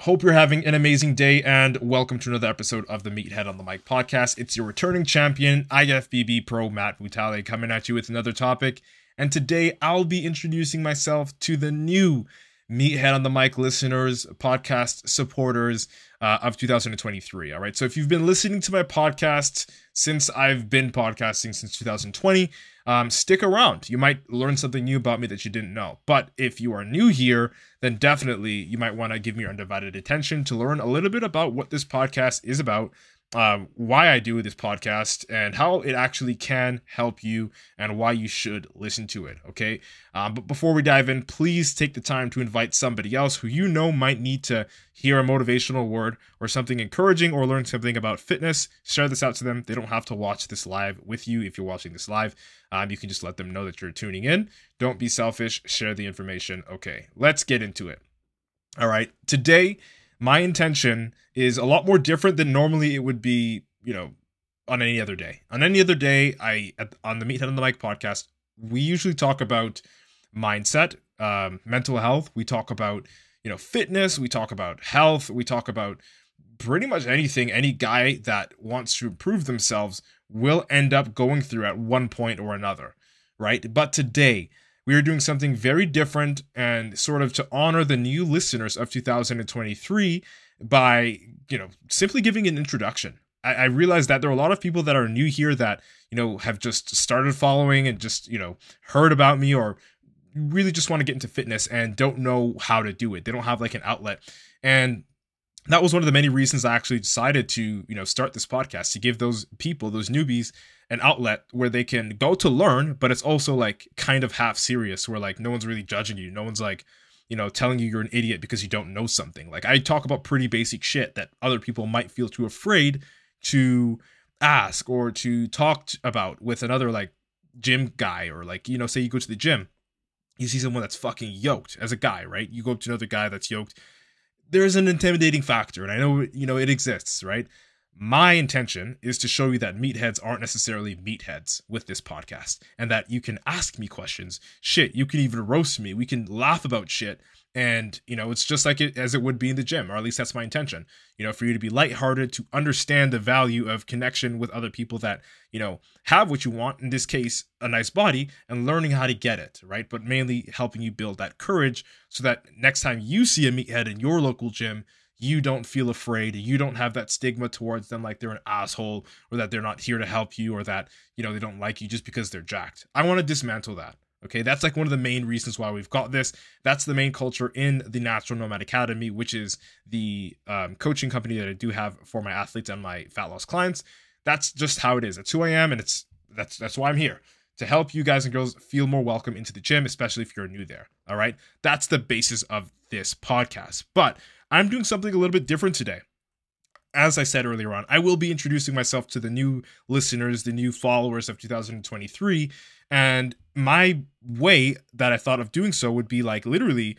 Hope you're having an amazing day, and welcome to another episode of the Meathead on the Mic podcast. It's your returning champion, IFBB Pro Matt Butale, coming at you with another topic. And today, I'll be introducing myself to the new Meathead on the Mic listeners, podcast supporters of 2023, all right? So if you've been listening to my podcast since I've been podcasting since 2020, stick around. You might learn something new about me that you didn't know. But if you are new here, then definitely you might want to give me your undivided attention to learn a little bit about what this podcast is about, why I do this podcast, and how it actually can help you, and why you should listen to it, okay? But before we dive in, please take the time to invite somebody else who you know might need to hear a motivational word or something encouraging or learn something about fitness. Share this out to them. They don't have to watch this live with you if you're watching this live. You can just let them know that you're tuning in. Don't be selfish. Share the information. Okay, let's get into it. All right, today, my intention is a lot more different than normally it would be, you know, on any other day. On any other day, on the Meathead on the Mic podcast, we usually talk about mindset, mental health. We talk about, you know, fitness. We talk about health. We talk about pretty much anything any guy that wants to improve themselves will end up going through at one point or another, right? But today, we are doing something very different and sort of to honor the new listeners of 2023 by, you know, simply giving an introduction. I realize that there are a lot of people that are new here that, you know, have just started following and just, you know, heard about me or really just want to get into fitness and don't know how to do it. They don't have like an outlet. And that was one of the many reasons I actually decided to, you know, start this podcast, to give those people, those newbies, an outlet where they can go to learn, but it's also like kind of half serious where like no one's really judging you. No one's like, you know, telling you you're an idiot because you don't know something. Like I talk about pretty basic shit that other people might feel too afraid to ask or to talk about with another like gym guy or like, you know, say you go to the gym, you see someone that's fucking yoked as a guy, right? You go up to another guy that's yoked. There's an intimidating factor, and I know, you know, it exists, right? My intention is to show you that meatheads aren't necessarily meatheads with this podcast, and that you can ask me questions. Shit, you can even roast me. We can laugh about shit, and, you know, it's just like it as it would be in the gym, or at least that's my intention, you know, for you to be lighthearted, to understand the value of connection with other people that, you know, have what you want, in this case, a nice body, and learning how to get it, right? But mainly helping you build that courage so that next time you see a meathead in your local gym, you don't feel afraid. You don't have that stigma towards them like they're an asshole or that they're not here to help you or that, you know, they don't like you just because they're jacked. I want to dismantle that. Okay, that's like one of the main reasons why we've got this. That's the main culture in the Natural Nomad Academy, which is the coaching company that I do have for my athletes and my fat loss clients. That's just how it is. That's who I am, and that's why I'm here, to help you guys and girls feel more welcome into the gym, especially if you're new there. All right, that's the basis of this podcast. But I'm doing something a little bit different today. As I said earlier on, I will be introducing myself to the new listeners, the new followers of 2023. And my way that I thought of doing so would be like literally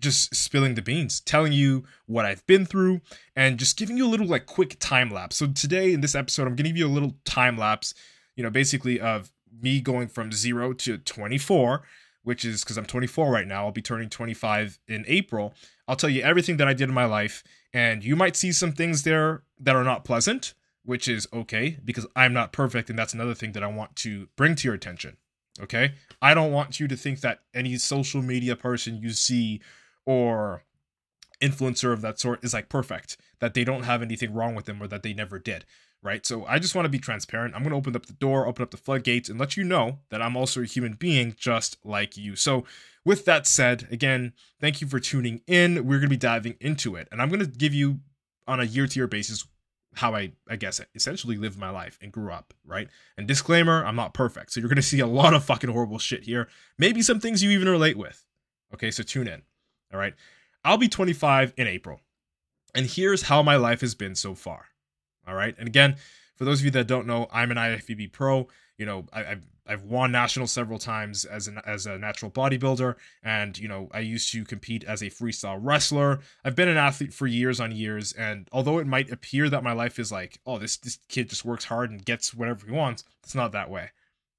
just spilling the beans, telling you what I've been through and just giving you a little like quick time lapse. So today in this episode, I'm going to give you a little time lapse, you know, basically of me going from 0 to 24, which is because I'm 24 right now. I'll be turning 25 in April. I'll tell you everything that I did in my life, and you might see some things there that are not pleasant, which is okay, because I'm not perfect, and that's another thing that I want to bring to your attention, okay? I don't want you to think that any social media person you see or influencer of that sort is like perfect, that they don't have anything wrong with them or that they never did, right? So I just want to be transparent. I'm going to open up the door, open up the floodgates, and let you know that I'm also a human being just like you. So with that said, again, thank you for tuning in. We're going to be diving into it. And I'm going to give you, on a year-to-year basis, how I guess, essentially lived my life and grew up, right? And disclaimer, I'm not perfect. So you're going to see a lot of fucking horrible shit here. Maybe some things you even relate with. Okay, so tune in. All right. I'll be 25 in April. And here's how my life has been so far. All right. And again, for those of you that don't know, I'm an IFBB pro. You know, I've won nationals several times as a natural bodybuilder. And, you know, I used to compete as a freestyle wrestler. I've been an athlete for years on years. And although it might appear that my life is like, oh, this kid just works hard and gets whatever he wants, it's not that way.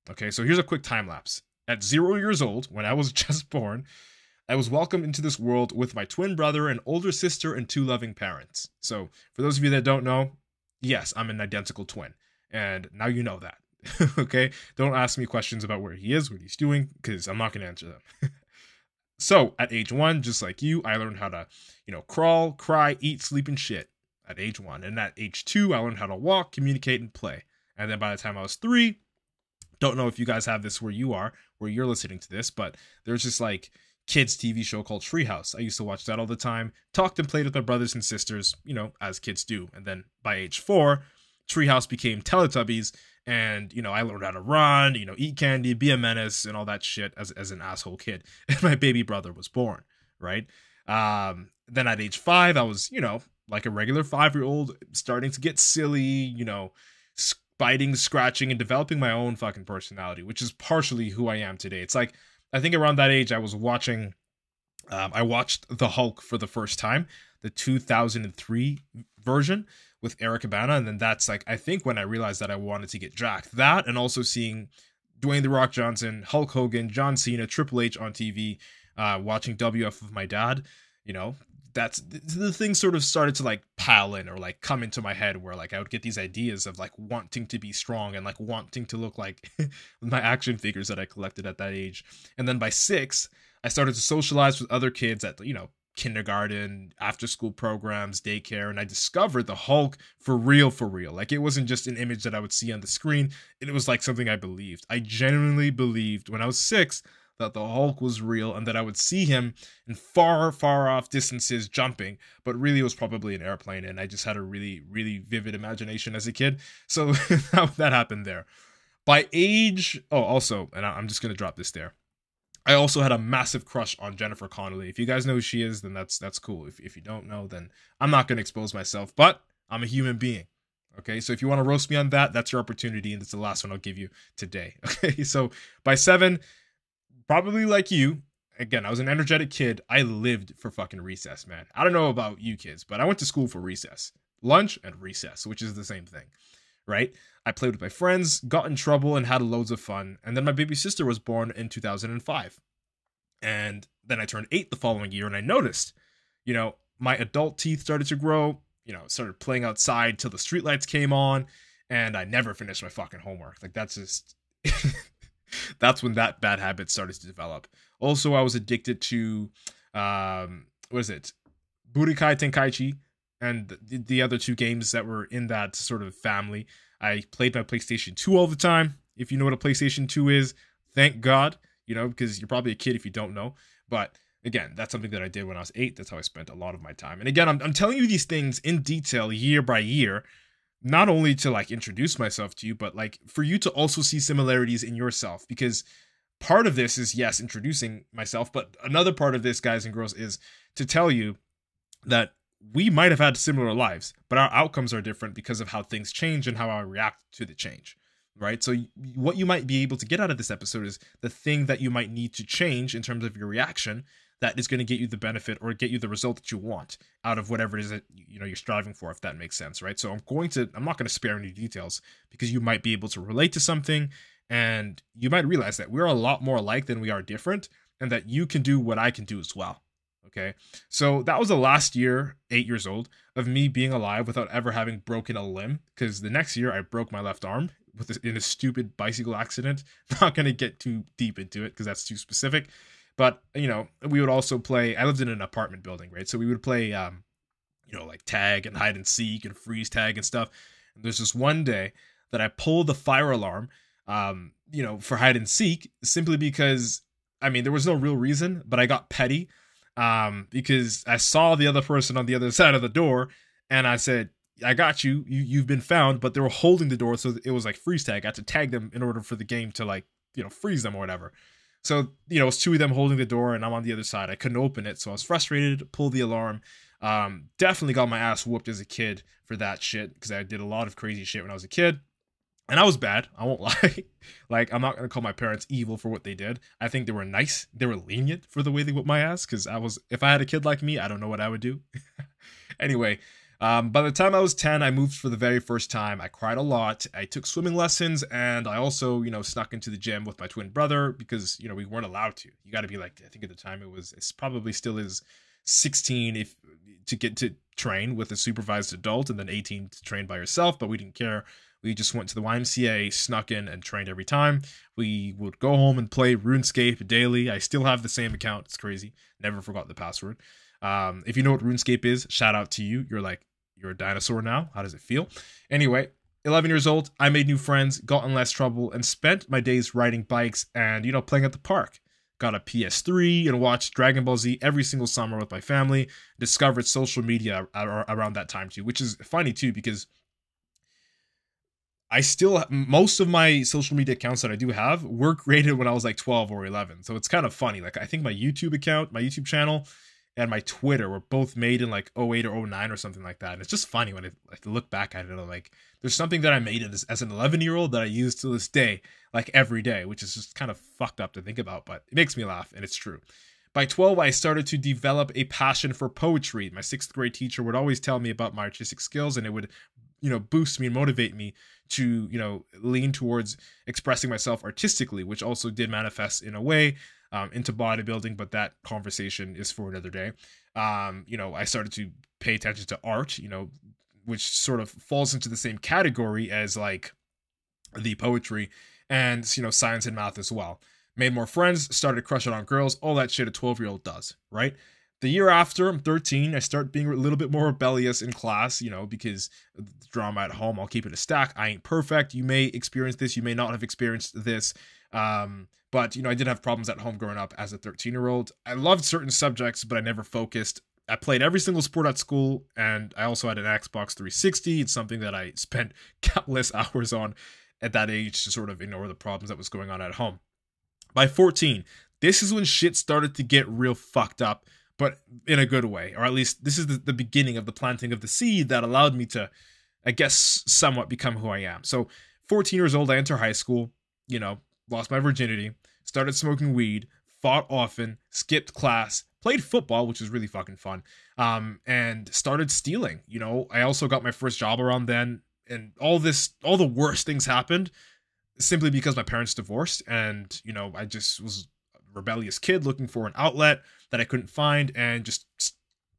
Okay. So here's a quick time lapse. At 0 years old, when I was just born, I was welcomed into this world with my twin brother, an older sister, and 2 loving parents. So for those of you that don't know, yes, I'm an identical twin. And now you know that. Okay? Don't ask me questions about where he is, what he's doing, because I'm not going to answer them. So at age 1, just like you, I learned how to, you know, crawl, cry, eat, sleep, and shit at age 1. And at age 2, I learned how to walk, communicate, and play. And then by the time I was 3, don't know if you guys have this where you are, where you're listening to this, but there's just like kids TV show called Treehouse. I used to watch that all the time, talked and played with my brothers and sisters, you know, as kids do. And then by age 4, Treehouse became Teletubbies. And, you know, I learned how to run, you know, eat candy, be a menace, and all that shit as an asshole kid. And my baby brother was born, right? Then at age 5, I was, you know, like a regular 5-year-old, starting to get silly, you know, biting, scratching, and developing my own fucking personality, which is partially who I am today. It's like, I think around that age, I was watching, I watched The Hulk for the first time, the 2003 version with Eric Bana. And then that's like, I think when I realized that I wanted to get jacked. That, and also seeing Dwayne "The Rock" Johnson, Hulk Hogan, John Cena, Triple H on TV, watching WWF with my dad, you know, that's the thing sort of started to like pile in or like come into my head where like I would get these ideas of like wanting to be strong and like wanting to look like my action figures that I collected at that age. And then by 6, I started to socialize with other kids at, you know, kindergarten, after school programs, daycare. And I discovered the Hulk for real. Like it wasn't just an image that I would see on the screen. It was like something I believed. I genuinely believed when I was 6 that the Hulk was real and that I would see him in far, far off distances jumping, but really it was probably an airplane. And I just had a really, really vivid imagination as a kid. So that happened there. By age, oh, also, and I'm just going to drop this there, I also had a massive crush on Jennifer Connelly. If you guys know who she is, then that's cool. If you don't know, then I'm not going to expose myself, but I'm a human being. Okay, so if you want to roast me on that, that's your opportunity. And it's the last one I'll give you today. Okay, so by 7, probably like you, again, I was an energetic kid. I lived for fucking recess, man. I don't know about you kids, but I went to school for recess, lunch and recess, which is the same thing, right? I played with my friends, got in trouble, and had loads of fun. And then my baby sister was born in 2005. And then I turned 8 the following year, and I noticed, you know, my adult teeth started to grow, you know, started playing outside till the streetlights came on, and I never finished my fucking homework. Like, that's just... That's when that bad habit started to develop. Also, I was addicted to, Budokai Tenkaichi and the other 2 games that were in that sort of family. I played my PlayStation 2 all the time. If you know what a PlayStation 2 is, thank God, you know, because you're probably a kid if you don't know. But again, that's something that I did when I was 8. That's how I spent a lot of my time. And again, I'm telling you these things in detail year by year, not only to like introduce myself to you, but like for you to also see similarities in yourself, because part of this is, yes, introducing myself. But another part of this, guys and girls, is to tell you that we might have had similar lives, but our outcomes are different because of how things change and how I react to the change. Right. So what you might be able to get out of this episode is the thing that you might need to change in terms of your reaction that is going to get you the benefit or get you the result that you want out of whatever it is that, you know, you're striving for, if that makes sense, right? So I'm not going to spare any details because you might be able to relate to something and you might realize that we're a lot more alike than we are different and that you can do what I can do as well, okay? So that was the last year, 8 years old, of me being alive without ever having broken a limb, because the next year I broke my left arm in a stupid bicycle accident. I'm not going to get too deep into it because that's too specific. But, you know, we would also play, I lived in an apartment building, right? So we would play, like tag and hide and seek and freeze tag and stuff. And there's this one day that I pull the fire alarm, you know, for hide and seek, simply because, I mean, there was no real reason, but I got petty because I saw the other person on the other side of the door, and I said, I got you. You've been found, but they were holding the door, so it was like freeze tag. I had to tag them in order for the game to, like, you know, freeze them or whatever. So, you know, it's two of them holding the door, and I'm on the other side. I couldn't open it, so I was frustrated, pulled the alarm. Definitely got my ass whooped as a kid for that shit, because I did a lot of crazy shit when I was a kid. And I was bad, I won't lie. Like, I'm not going to call my parents evil for what they did. I think they were nice. They were lenient for the way they whipped my ass, because I was, if I had a kid like me, I don't know what I would do. Anyway, by the time I was 10, I moved for the very first time. I cried a lot. I took swimming lessons, and I also, you know, snuck into the gym with my twin brother because, you know, we weren't allowed to. You got to be like, I think at the time it's probably still is 16 if to get to train with a supervised adult, and then 18 to train by yourself, but we didn't care. We just went to the YMCA, snuck in, and trained every time. We would go home and play RuneScape daily. I still have the same account. It's crazy. Never forgot the password. If you know what RuneScape is, shout out to you. You're like, you're a dinosaur now. How does it feel? Anyway, 11 years old, I made new friends, got in less trouble, and spent my days riding bikes and, you know, playing at the park. Got a PS3 and watched Dragon Ball Z every single summer with my family. Discovered social media around that time too, which is funny too, because I still, most of my social media accounts that I do have were created when I was like 12 or 11. So it's kind of funny. Like, I think my YouTube account, my YouTube channel, and my Twitter were both made in like 08 or 09 or something like that. And it's just funny when I like look back at it. I'm like, there's something that I made as an 11-year-old that I use to this day, like every day, which is just kind of fucked up to think about, but it makes me laugh, and it's true. By 12, I started to develop a passion for poetry. My 6th grade teacher would always tell me about my artistic skills, and it would, you know, boost me and motivate me to, you know, lean towards expressing myself artistically, which also did manifest in a way into bodybuilding, but that conversation is for another day. You know, I started to pay attention to art, you know, which sort of falls into the same category as like the poetry and, you know, science and math as well. Made more friends, started crushing on girls, all that shit a 12-year-old does, right? The year after, I'm 13, I start being a little bit more rebellious in class, you know, because the drama at home, I'll keep it a stack. I ain't perfect. You may experience this. You may not have experienced this. But, you know, I did have problems at home growing up as a 13-year-old. I loved certain subjects, but I never focused. I played every single sport at school, and I also had an Xbox 360. It's something that I spent countless hours on at that age to sort of ignore the problems that was going on at home. By 14, this is when shit started to get real fucked up. But in a good way, or at least this is the beginning of the planting of the seed that allowed me to, I guess, somewhat become who I am. So 14 years old, I enter high school, you know, lost my virginity, started smoking weed, fought often, skipped class, played football, which was really fucking fun, and started stealing. You know, I also got my first job around then, and all the worst things happened simply because my parents divorced, and, you know, I just was rebellious kid looking for an outlet that I couldn't find, and just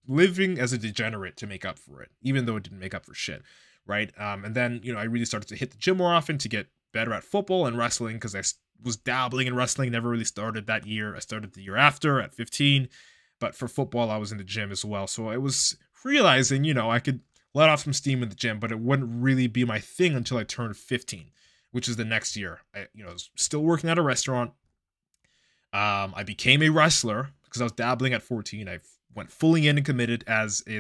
living as a degenerate to make up for it, even though it didn't make up for shit, right? And then, you know, I really started to hit the gym more often to get better at football and wrestling, because I was dabbling in wrestling, never really started that year. I started the year after at 15, but for football, I was in the gym as well. So I was realizing, you know, I could let off some steam in the gym, but it wouldn't really be my thing until I turned 15, which is the next year. I, you know, was still working at a restaurant. I became a wrestler because I was dabbling at 14. I went fully in and committed as a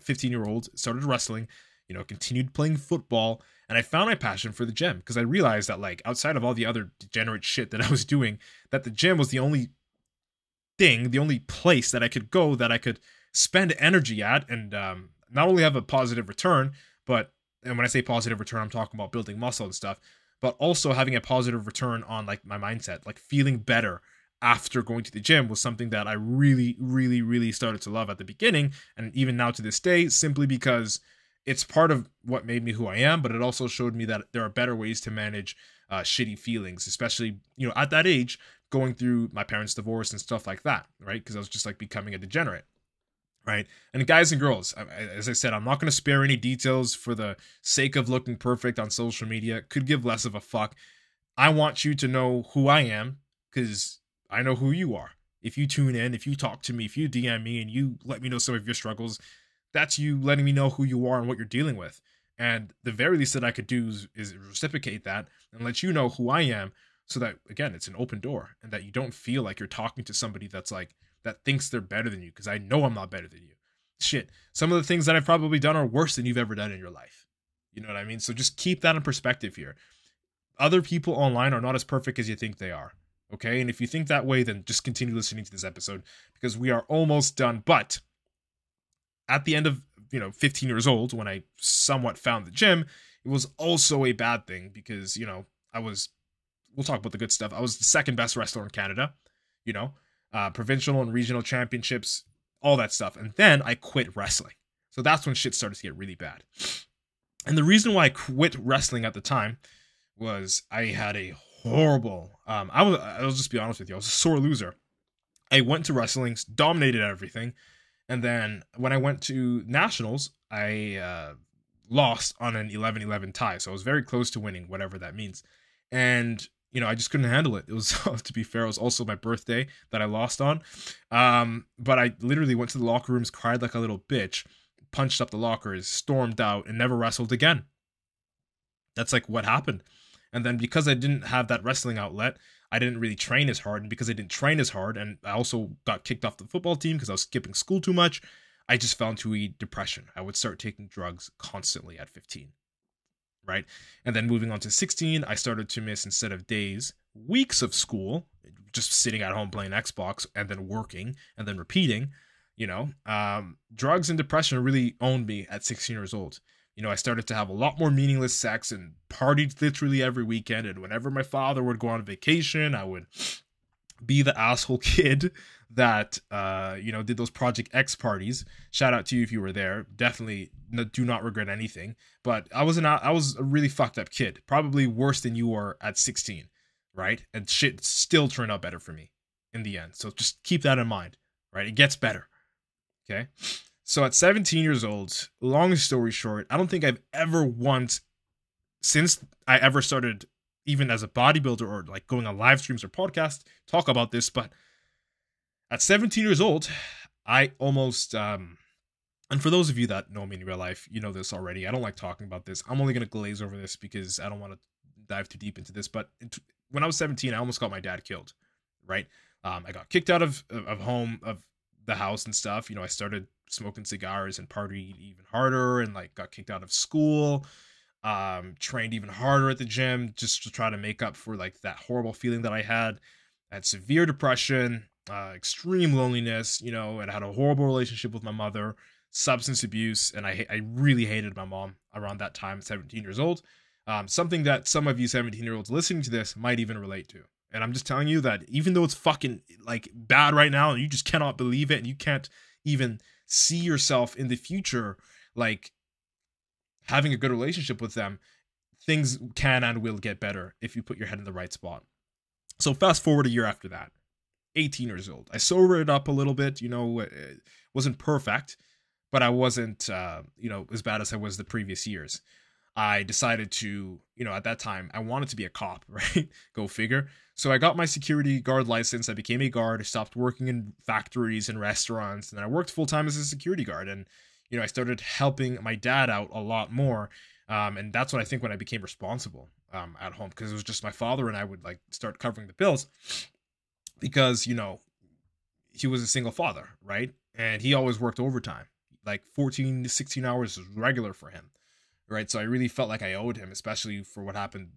15-year-old, started wrestling, you know, continued playing football. And I found my passion for the gym because I realized that, like, outside of all the other degenerate shit that I was doing, that the gym was the only thing, the only place that I could go that I could spend energy at and not only have a positive return, but, and when I say positive return, I'm talking about building muscle and stuff, but also having a positive return on, like, my mindset, like feeling better after going to the gym was something that I really, really, really started to love at the beginning, and even now to this day, simply because it's part of what made me who I am, but it also showed me that there are better ways to manage shitty feelings, especially, you know, at that age, going through my parents' divorce and stuff like that, right? Because I was just, like, becoming a degenerate, right? And guys and girls, as I said, I'm not going to spare any details for the sake of looking perfect on social media. Could give less of a fuck. I want you to know who I am, because I know who you are. If you tune in, if you talk to me, if you DM me and you let me know some of your struggles, that's you letting me know who you are and what you're dealing with. And the very least that I could do is reciprocate that and let you know who I am, so that, again, it's an open door and that you don't feel like you're talking to somebody that's like, that thinks they're better than you, because I know I'm not better than you. Shit, some of the things that I've probably done are worse than you've ever done in your life. You know what I mean? So just keep that in perspective here. Other people online are not as perfect as you think they are, okay? And if you think that way, then just continue listening to this episode, because we are almost done. But at the end of, 15 years old, when I somewhat found the gym, it was also a bad thing because, I was, we'll talk about the good stuff. I was the second best wrestler in Canada, provincial and regional championships, all that stuff. And then I quit wrestling. So that's when shit started to get really bad. And the reason why I quit wrestling at the time was I had a horrible, I'll just be honest with you, I was a sore loser. I went to wrestling, dominated everything. And then when I went to nationals, I lost on an 11-11 tie. So I was very close to winning, whatever that means. And, I just couldn't handle it. It was, to be fair, it was also my birthday that I lost on. But I literally went to the locker rooms, cried like a little bitch, punched up the lockers, stormed out, and never wrestled again. That's like what happened. And then because I didn't have that wrestling outlet, I didn't really train as hard, and because I didn't train as hard, and I also got kicked off the football team because I was skipping school too much, I just fell into a depression. I would start taking drugs constantly at 15, right? And then moving on to 16, I started to miss, instead of days, weeks of school, just sitting at home playing Xbox and then working and then repeating, drugs and depression really owned me at 16 years old. I started to have a lot more meaningless sex and partied literally every weekend. And whenever my father would go on vacation, I would be the asshole kid that, did those Project X parties. Shout out to you if you were there. Definitely do not regret anything. But I was a really fucked up kid, probably worse than you were at 16, right? And shit still turned out better for me in the end. So just keep that in mind, right? It gets better, okay? So at 17 years old, long story short, I don't think I've ever once, since I ever started even as a bodybuilder or like going on live streams or podcasts, talk about this. But at 17 years old, I almost, and for those of you that know me in real life, you know this already. I don't like talking about this. I'm only going to glaze over this because I don't want to dive too deep into this. But when I was 17, I almost got my dad killed, right? I got kicked out of home, of the house and stuff. I started smoking cigars and partied even harder, and like got kicked out of school, trained even harder at the gym just to try to make up for like that horrible feeling that I had. I had severe depression, extreme loneliness, and I had a horrible relationship with my mother, substance abuse, and I really hated my mom around that time, 17 years old. Something that some of you 17-year-olds listening to this might even relate to. And I'm just telling you that even though it's fucking like bad right now and you just cannot believe it and you can't even see yourself in the future, like having a good relationship with them, things can and will get better if you put your head in the right spot. So fast forward a year after that, 18 years old. I sobered it up a little bit, it wasn't perfect, but I wasn't, as bad as I was the previous years. I decided to, at that time, I wanted to be a cop, right? Go figure. So I got my security guard license. I became a guard. I stopped working in factories and restaurants. And then I worked full time as a security guard. And, I started helping my dad out a lot more. And that's what I think when I became responsible at home, because it was just my father and I would like start covering the bills because, he was a single father, right? And he always worked overtime, like 14 to 16 hours is regular for him. Right. So I really felt like I owed him, especially for what happened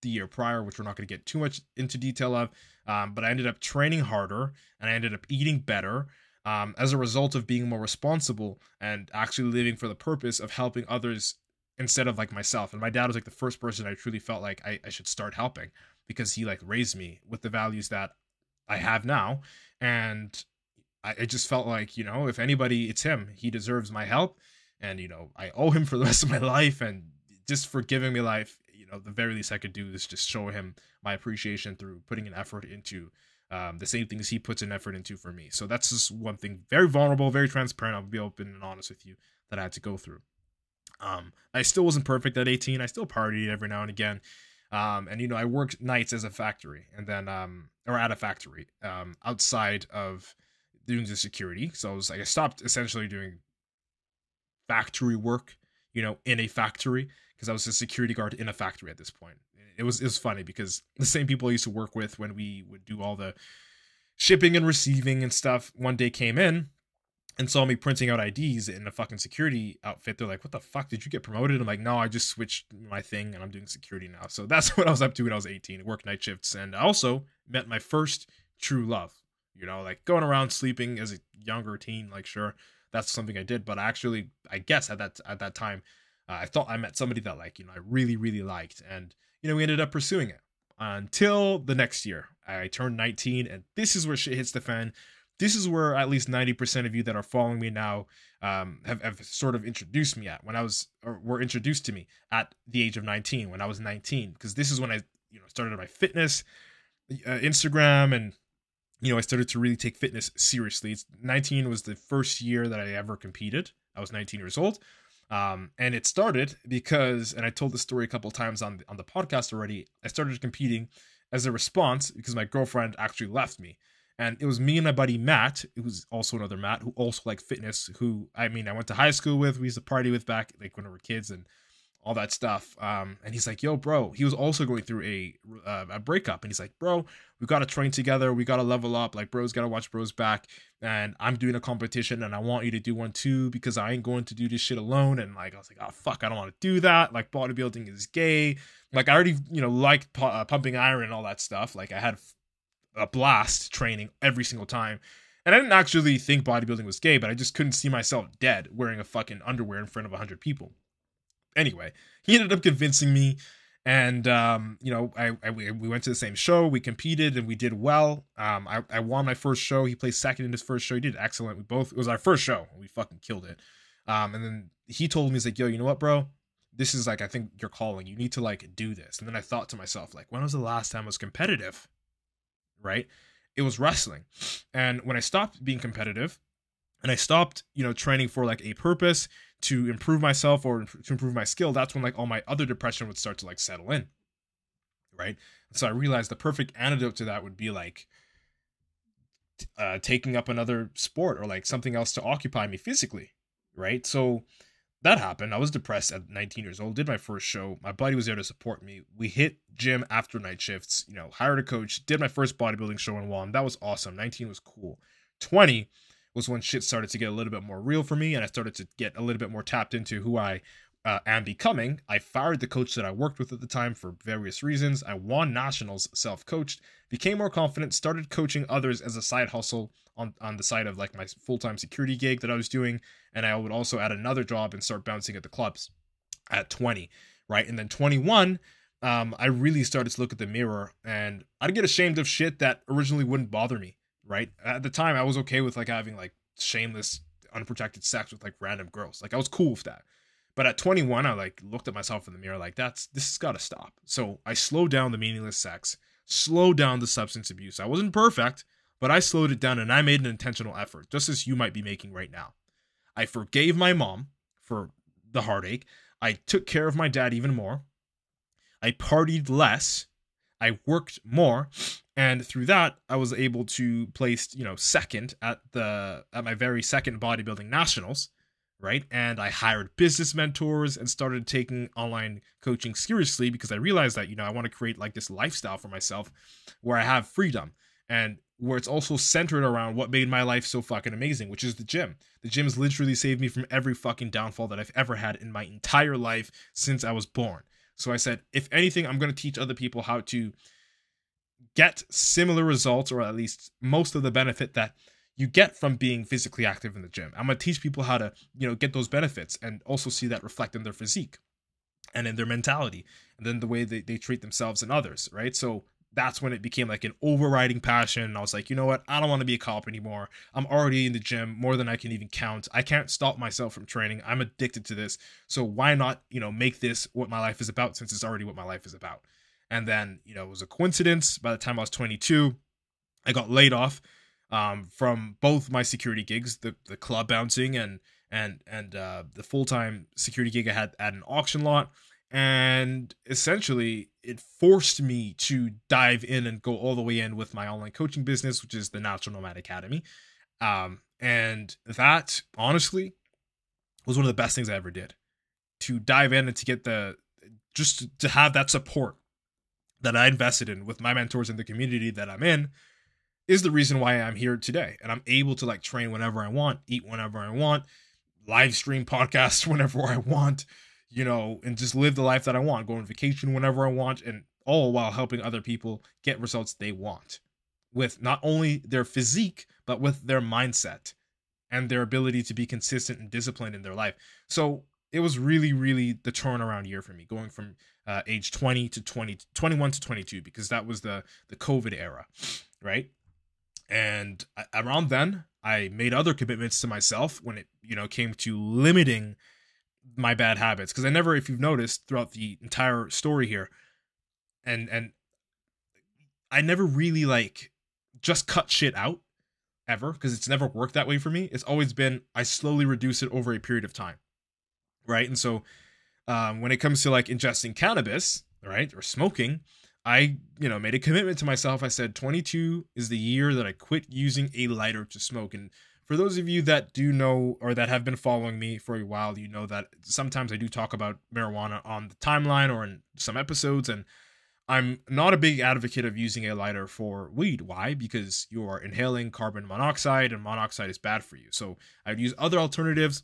the year prior, which we're not going to get too much into detail of. But I ended up training harder and I ended up eating better as a result of being more responsible and actually living for the purpose of helping others instead of like myself. And my dad was like the first person I truly felt like I should start helping, because he like raised me with the values that I have now. And I just felt like, if anybody, it's him. He deserves my help. And, I owe him for the rest of my life, and just for giving me life, the very least I could do is just show him my appreciation through putting an effort into the same things he puts an effort into for me. So that's just one thing, very vulnerable, very transparent. I'll be open and honest with you that I had to go through. I still wasn't perfect at 18. I still partied every now and again. I worked nights as a factory and then, or at a factory, outside of doing the security. So I stopped essentially doing factory work, you know, in a factory, because I was a security guard in a factory at this point. It was funny because the same people I used to work with when we would do all the shipping and receiving and stuff one day came in and saw me printing out IDs in a fucking security outfit. They're like, what the fuck? Did you get promoted? I'm like, no, I just switched my thing and I'm doing security now. So that's what I was up to when I was 18. I worked night shifts, and I also met my first true love. You know, like going around sleeping as a younger teen, like, sure, that's something I did. But actually, I guess at that time, I thought I met somebody that, like, you know, I really, really liked. And, you know, we ended up pursuing it until the next year. I turned 19, and this is where shit hits the fan. This is where at least 90% of you that are following me now have sort of introduced me at, when I was, or were introduced to me at the age of 19, when I was 19, because this is when I, you know, started my fitness, Instagram, and, you know, I started to really take fitness seriously. 19 was the first year that I ever competed. I was 19 years old. And it started because, and I told this story a couple of times on the podcast already, I started competing as a response because my girlfriend actually left me. And it was me and my buddy Matt, who's also another Matt, who also liked fitness, who, I mean, I went to high school with, we used to party with back, like, when we were kids and all that stuff. And he's like, yo, bro, he was also going through a breakup. And he's like, bro, we got to train together. We got to level up. Like, bro's got to watch bro's back. And I'm doing a competition and I want you to do one too, because I ain't going to do this shit alone. And, like, I was like, oh, fuck, I don't want to do that. Like, bodybuilding is gay. Like, I already, you know, liked pumping iron and all that stuff. Like, I had a blast training every single time. And I didn't actually think bodybuilding was gay, but I just couldn't see myself dead wearing a fucking underwear in front of 100 people. Anyway, he ended up convincing me, and, you know, we went to the same show, we competed, and we did well. I won my first show. He placed second in his first show. He did excellent. It was our first show, and we fucking killed it. And then he told me, he's like, yo, you know what, bro? This is, like, I think you're calling. You need to, like, do this. And then I thought to myself, like, when was the last time I was competitive? Right? It was wrestling. And when I stopped being competitive and I stopped, you know, training for, like, a purpose to improve myself or to improve my skill, that's when, like, all my other depression would start to, like, settle in. Right? And so I realized the perfect antidote to that would be, like, taking up another sport or, like, something else to occupy me physically. Right? So that happened. I was depressed at 19 years old, did my first show. My buddy was there to support me. We hit gym after night shifts, you know, hired a coach, did my first bodybuilding show and won. That was awesome. 19 was cool. 20 was when shit started to get a little bit more real for me, and I started to get a little bit more tapped into who I am becoming. I fired the coach that I worked with at the time for various reasons. I won nationals, self-coached, became more confident, started coaching others as a side hustle on the side of, like, my full-time security gig that I was doing. And I would also add another job and start bouncing at the clubs at 20, right? And then 21, I really started to look at the mirror, and I'd get ashamed of shit that originally wouldn't bother me, right? At the time, I was okay with, like, having, like, shameless, unprotected sex with, like, random girls. Like, I was cool with that. But at 21, I, like, looked at myself in the mirror like, this has got to stop. So I slowed down the meaningless sex, slowed down the substance abuse. I wasn't perfect, but I slowed it down, and I made an intentional effort, just as you might be making right now. I forgave my mom for the heartache. I took care of my dad even more. I partied less. I worked more. And through that, I was able to place, you know, second at my very second bodybuilding nationals. Right? And I hired business mentors and started taking online coaching seriously, because I realized that, you know, I want to create, like, this lifestyle for myself where I have freedom and where it's also centered around what made my life so fucking amazing, which is the gym. The gym has literally saved me from every fucking downfall that I've ever had in my entire life since I was born. So I said, if anything, I'm going to teach other people how to get similar results, or at least most of the benefit that you get from being physically active in the gym. I'm going to teach people how to, you know, get those benefits and also see that reflect in their physique and in their mentality, and then the way they treat themselves and others, right? So that's when it became, like, an overriding passion. And I was like, you know what? I don't want to be a cop anymore. I'm already in the gym more than I can even count. I can't stop myself from training. I'm addicted to this. So why not, you know, make this what my life is about, since it's already what my life is about. And then, you know, it was a coincidence. By the time I was 22, I got laid off from both my security gigs, the club bouncing and the full-time security gig I had at an auction lot. And essentially, it forced me to dive in and go all the way in with my online coaching business, which is the Natural Nomad Academy. And that, honestly, was one of the best things I ever did. to dive in and to get the, just to have that support that I invested in with my mentors in the community that I'm in, is the reason why I'm here today. And I'm able to like train whenever I want, eat whenever I want, live stream podcasts whenever I want, you know, and just live the life that I want, go on vacation whenever I want, and all while helping other people get results they want with not only their physique, but with their mindset and their ability to be consistent and disciplined in their life. So it was really, really the turnaround year for me, going from age 20 to 21 to 22, because that was the COVID era, right? And around then, I made other commitments to myself when it, you know, came to limiting my bad habits. Because I never, if you've noticed throughout the entire story here, and I never really like just cut shit out ever, because it's never worked that way for me. It's always been, I slowly reduce it over a period of time. Right. And so when it comes to like ingesting cannabis, right, or smoking, I, you know, made a commitment to myself. I said 22 is the year that I quit using a lighter to smoke. And for those of you that do know, or that have been following me for a while, you know that sometimes I do talk about marijuana on the timeline or in some episodes. And I'm not a big advocate of using a lighter for weed. Why? Because you are inhaling carbon monoxide, and monoxide is bad for you. So I'd use other alternatives,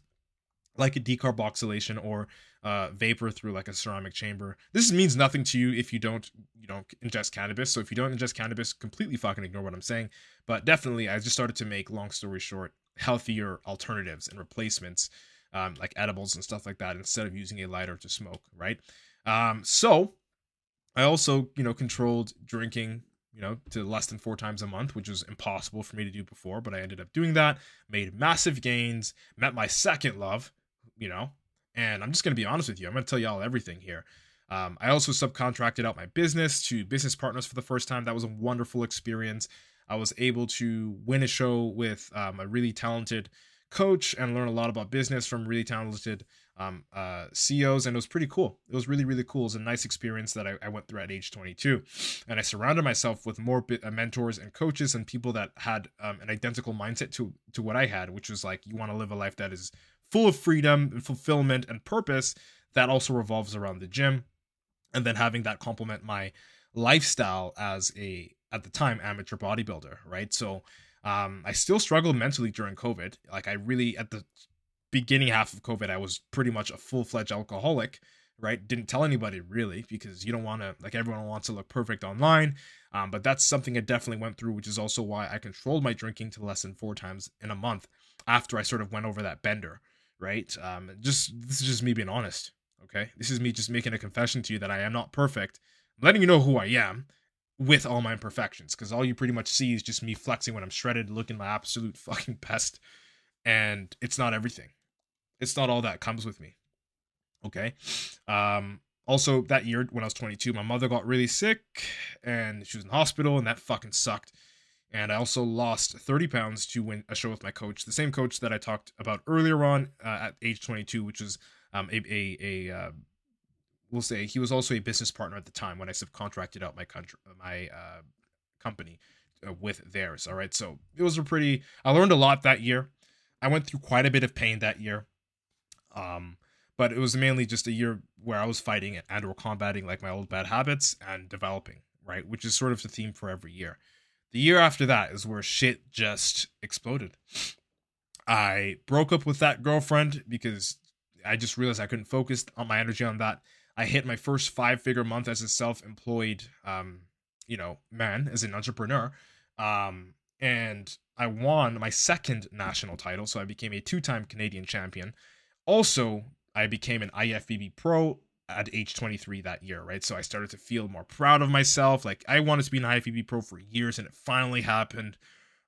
like a decarboxylation or vapor through like a ceramic chamber. This means nothing to you if you don't ingest cannabis. So if you don't ingest cannabis, completely fucking ignore what I'm saying. But definitely, I just started to make, long story short, healthier alternatives and replacements, like edibles and stuff like that, instead of using a lighter to smoke, right? So I also, you know, controlled drinking, you know, to less than 4 times a month, which was impossible for me to do before, but I ended up doing that, made massive gains, met my second love, you know, and I'm just going to be honest with you. I'm going to tell y'all everything here. I also subcontracted out my business to business partners for the first time. That was a wonderful experience. I was able to win a show with a really talented coach and learn a lot about business from really talented CEOs. And it was pretty cool. It was really, really cool. It was a nice experience that I went through at age 22. And I surrounded myself with more mentors and coaches and people that had an identical mindset to what I had, which was like, you want to live a life that is full of freedom and fulfillment and purpose that also revolves around the gym. And then having that complement my lifestyle as a, at the time, amateur bodybuilder, right? So I still struggled mentally during COVID. Like I really, at the beginning half of COVID, I was pretty much a full-fledged alcoholic, right? Didn't tell anybody really, because you don't want to, like everyone wants to look perfect online. But that's something I definitely went through, which is also why I controlled my drinking to less than 4 times in a month after I sort of went over that bender. Right. This is just me being honest. Okay. This is me just making a confession to you that I am not perfect. I'm letting you know who I am with all my imperfections. Cause all you pretty much see is just me flexing when I'm shredded, looking my absolute fucking best. And it's not everything. It's not all that comes with me. Okay. Also that year when I was 22, my mother got really sick and she was in the hospital, and that fucking sucked. And I also lost 30 pounds to win a show with my coach, the same coach that I talked about earlier on at age 22, which is we'll say he was also a business partner at the time when I subcontracted out my company with theirs. All right, so it was I learned a lot that year. I went through quite a bit of pain that year, but it was mainly just a year where I was fighting and or combating like my old bad habits and developing, right, which is sort of the theme for every year. The year after that is where shit just exploded. I broke up with that girlfriend because I just realized I couldn't focus on my energy on that. I hit my first 5-figure month as a self-employed, man, as an entrepreneur. And I won my second national title. So I became a 2-time Canadian champion. Also, I became an IFBB pro at age 23 that year, right? So I started to feel more proud of myself. Like I wanted to be an IFBB pro for years, and it finally happened.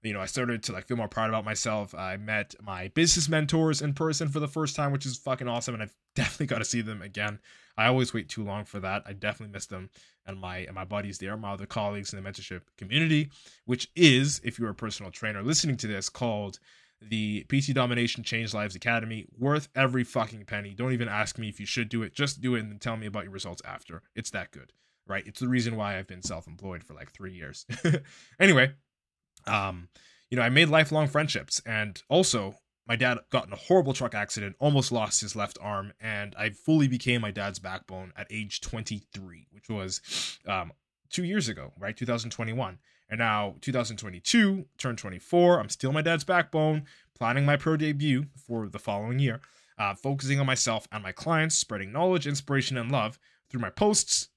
You know, I started to like feel more proud about myself. I met my business mentors in person for the first time, which is fucking awesome. And I've definitely got to see them again. I always wait too long for that. I definitely miss them and my buddies there, my other colleagues in the mentorship community, which is, if you're a personal trainer listening to this, called the PC Domination Change Lives Academy. Worth every fucking penny. Don't even ask me if you should do it. Just do it and then tell me about your results after. It's that good, right? It's the reason why I've been self-employed for like 3 years. Anyway, I made lifelong friendships. And also my dad got in a horrible truck accident, almost lost his left arm, and I fully became my dad's backbone at age 23, which was 2 years ago, right? 2021. And now 2022, turned 24, I'm still my dad's backbone, planning my pro debut for the following year, focusing on myself and my clients, spreading knowledge, inspiration, and love through my posts,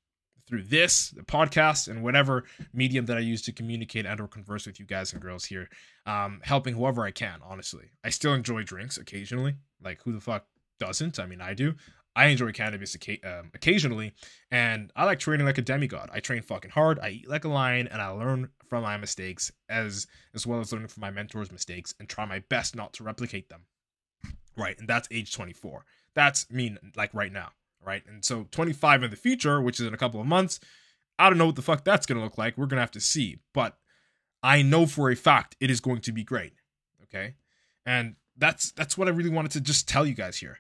through this, the podcast, and whatever medium that I use to communicate and or converse with you guys and girls here, helping whoever I can, honestly. I still enjoy drinks occasionally. Like, who the fuck doesn't? I mean, I do. I enjoy cannabis occasionally, and I like training like a demigod. I train fucking hard, I eat like a lion, and I learn from my mistakes as well as learning from my mentor's mistakes and try my best not to replicate them. Right, and that's age 24. That's mean, like, right now, right? And so 25 in the future, which is in a couple of months, I don't know what the fuck that's going to look like. We're going to have to see, but I know for a fact it is going to be great, okay? And that's what I really wanted to just tell you guys here.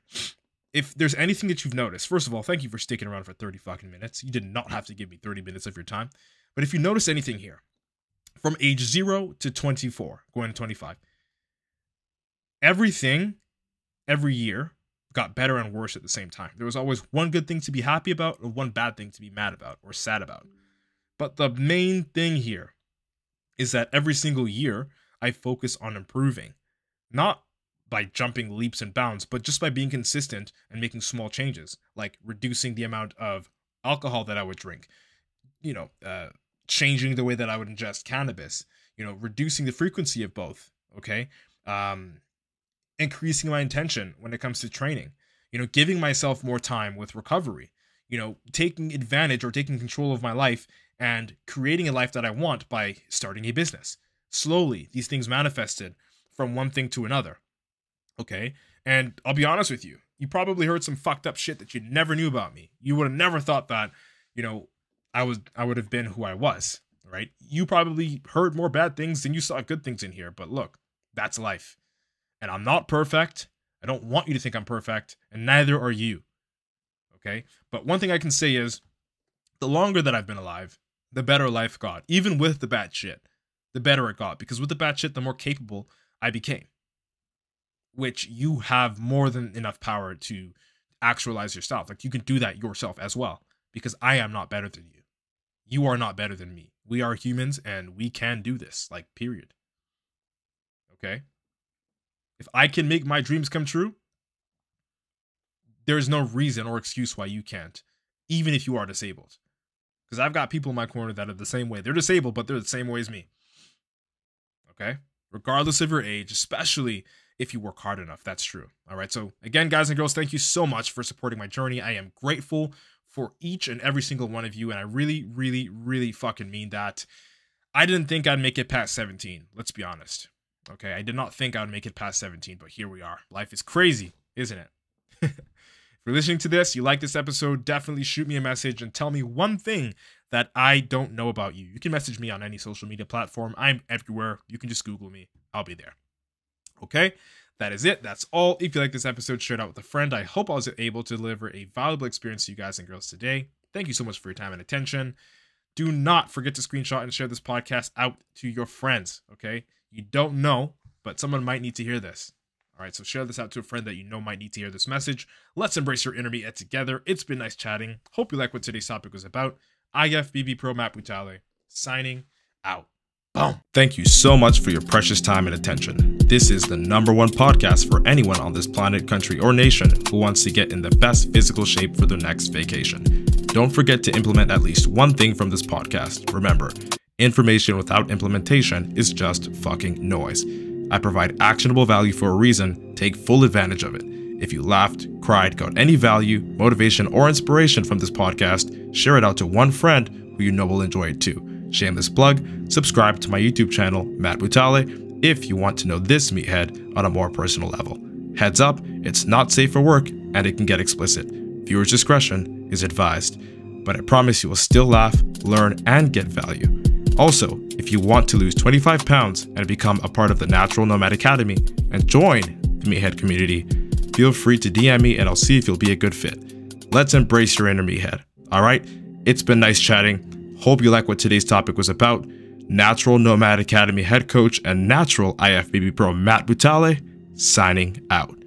If there's anything that you've noticed, first of all, thank you for sticking around for 30 fucking minutes. You did not have to give me 30 minutes of your time. But if you notice anything here, from age 0 to 24, going to 25, everything, every year, got better and worse at the same time. There was always one good thing to be happy about or one bad thing to be mad about or sad about. But the main thing here is that every single year, I focus on improving. Not by jumping leaps and bounds, but just by being consistent and making small changes, like reducing the amount of alcohol that I would drink, you know, changing the way that I would ingest cannabis, you know, reducing the frequency of both, okay? Increasing my intention when it comes to training, you know, giving myself more time with recovery, you know, taking advantage or taking control of my life and creating a life that I want by starting a business. Slowly, these things manifested from one thing to another. Okay, and I'll be honest with you, you probably heard some fucked up shit that you never knew about me. You would have never thought that, you know, I would have been who I was, right? You probably heard more bad things than you saw good things in here, but look, that's life. And I'm not perfect. I don't want you to think I'm perfect, and neither are you, okay? But one thing I can say is, the longer that I've been alive, the better life got. Even with the bad shit, the better it got, because with the bad shit, the more capable I became. Which you have more than enough power to actualize yourself. Like, you can do that yourself as well, because I am not better than you. You are not better than me. We are humans and we can do this, like, period. Okay? If I can make my dreams come true, there's no reason or excuse why you can't, even if you are disabled. Because I've got people in my corner that are the same way. They're disabled, but they're the same way as me. Okay? Regardless of your age, especially if you work hard enough, that's true. All right. So again, guys and girls, thank you so much for supporting my journey. I am grateful for each and every single one of you. And I really, really, really fucking mean that. I didn't think I'd make it past 17. Let's be honest. Okay. I did not think I'd make it past 17, but here we are. Life is crazy, isn't it? If you're listening to this, you like this episode, definitely shoot me a message and tell me one thing that I don't know about you. You can message me on any social media platform. I'm everywhere. You can just Google me. I'll be there. Okay, that is it. That's all. If you like this episode, share it out with a friend. I hope I was able to deliver a valuable experience to you guys and girls today. Thank you so much for your time and attention. Do not forget to screenshot and share this podcast out to your friends, okay? You don't know, but someone might need to hear this. All right, so share this out to a friend that you know might need to hear this message. Let's embrace your inner me together. It's been nice chatting. Hope you like what today's topic was about. IFBB Pro Matt Butale, signing out. Boom. Thank you so much for your precious time and attention. This is the #1 podcast for anyone on this planet, country, or nation who wants to get in the best physical shape for their next vacation. Don't forget to implement at least one thing from this podcast. Remember, information without implementation is just fucking noise. I provide actionable value for a reason. Take full advantage of it. If you laughed, cried, got any value, motivation, or inspiration from this podcast, share it out to one friend who you know will enjoy it too. Shameless plug, subscribe to my YouTube channel, Matt Butale, if you want to know this meathead on a more personal level. Heads up, it's not safe for work and it can get explicit. Viewer's discretion is advised, but I promise you will still laugh, learn, and get value. Also, if you want to lose 25 pounds and become a part of the Natural Nomad Academy and join the meathead community, feel free to DM me and I'll see if you'll be a good fit. Let's embrace your inner meathead, all right? It's been nice chatting. Hope you like what today's topic was about. Natural Nomad Academy head coach and natural IFBB pro Matt Butale signing out.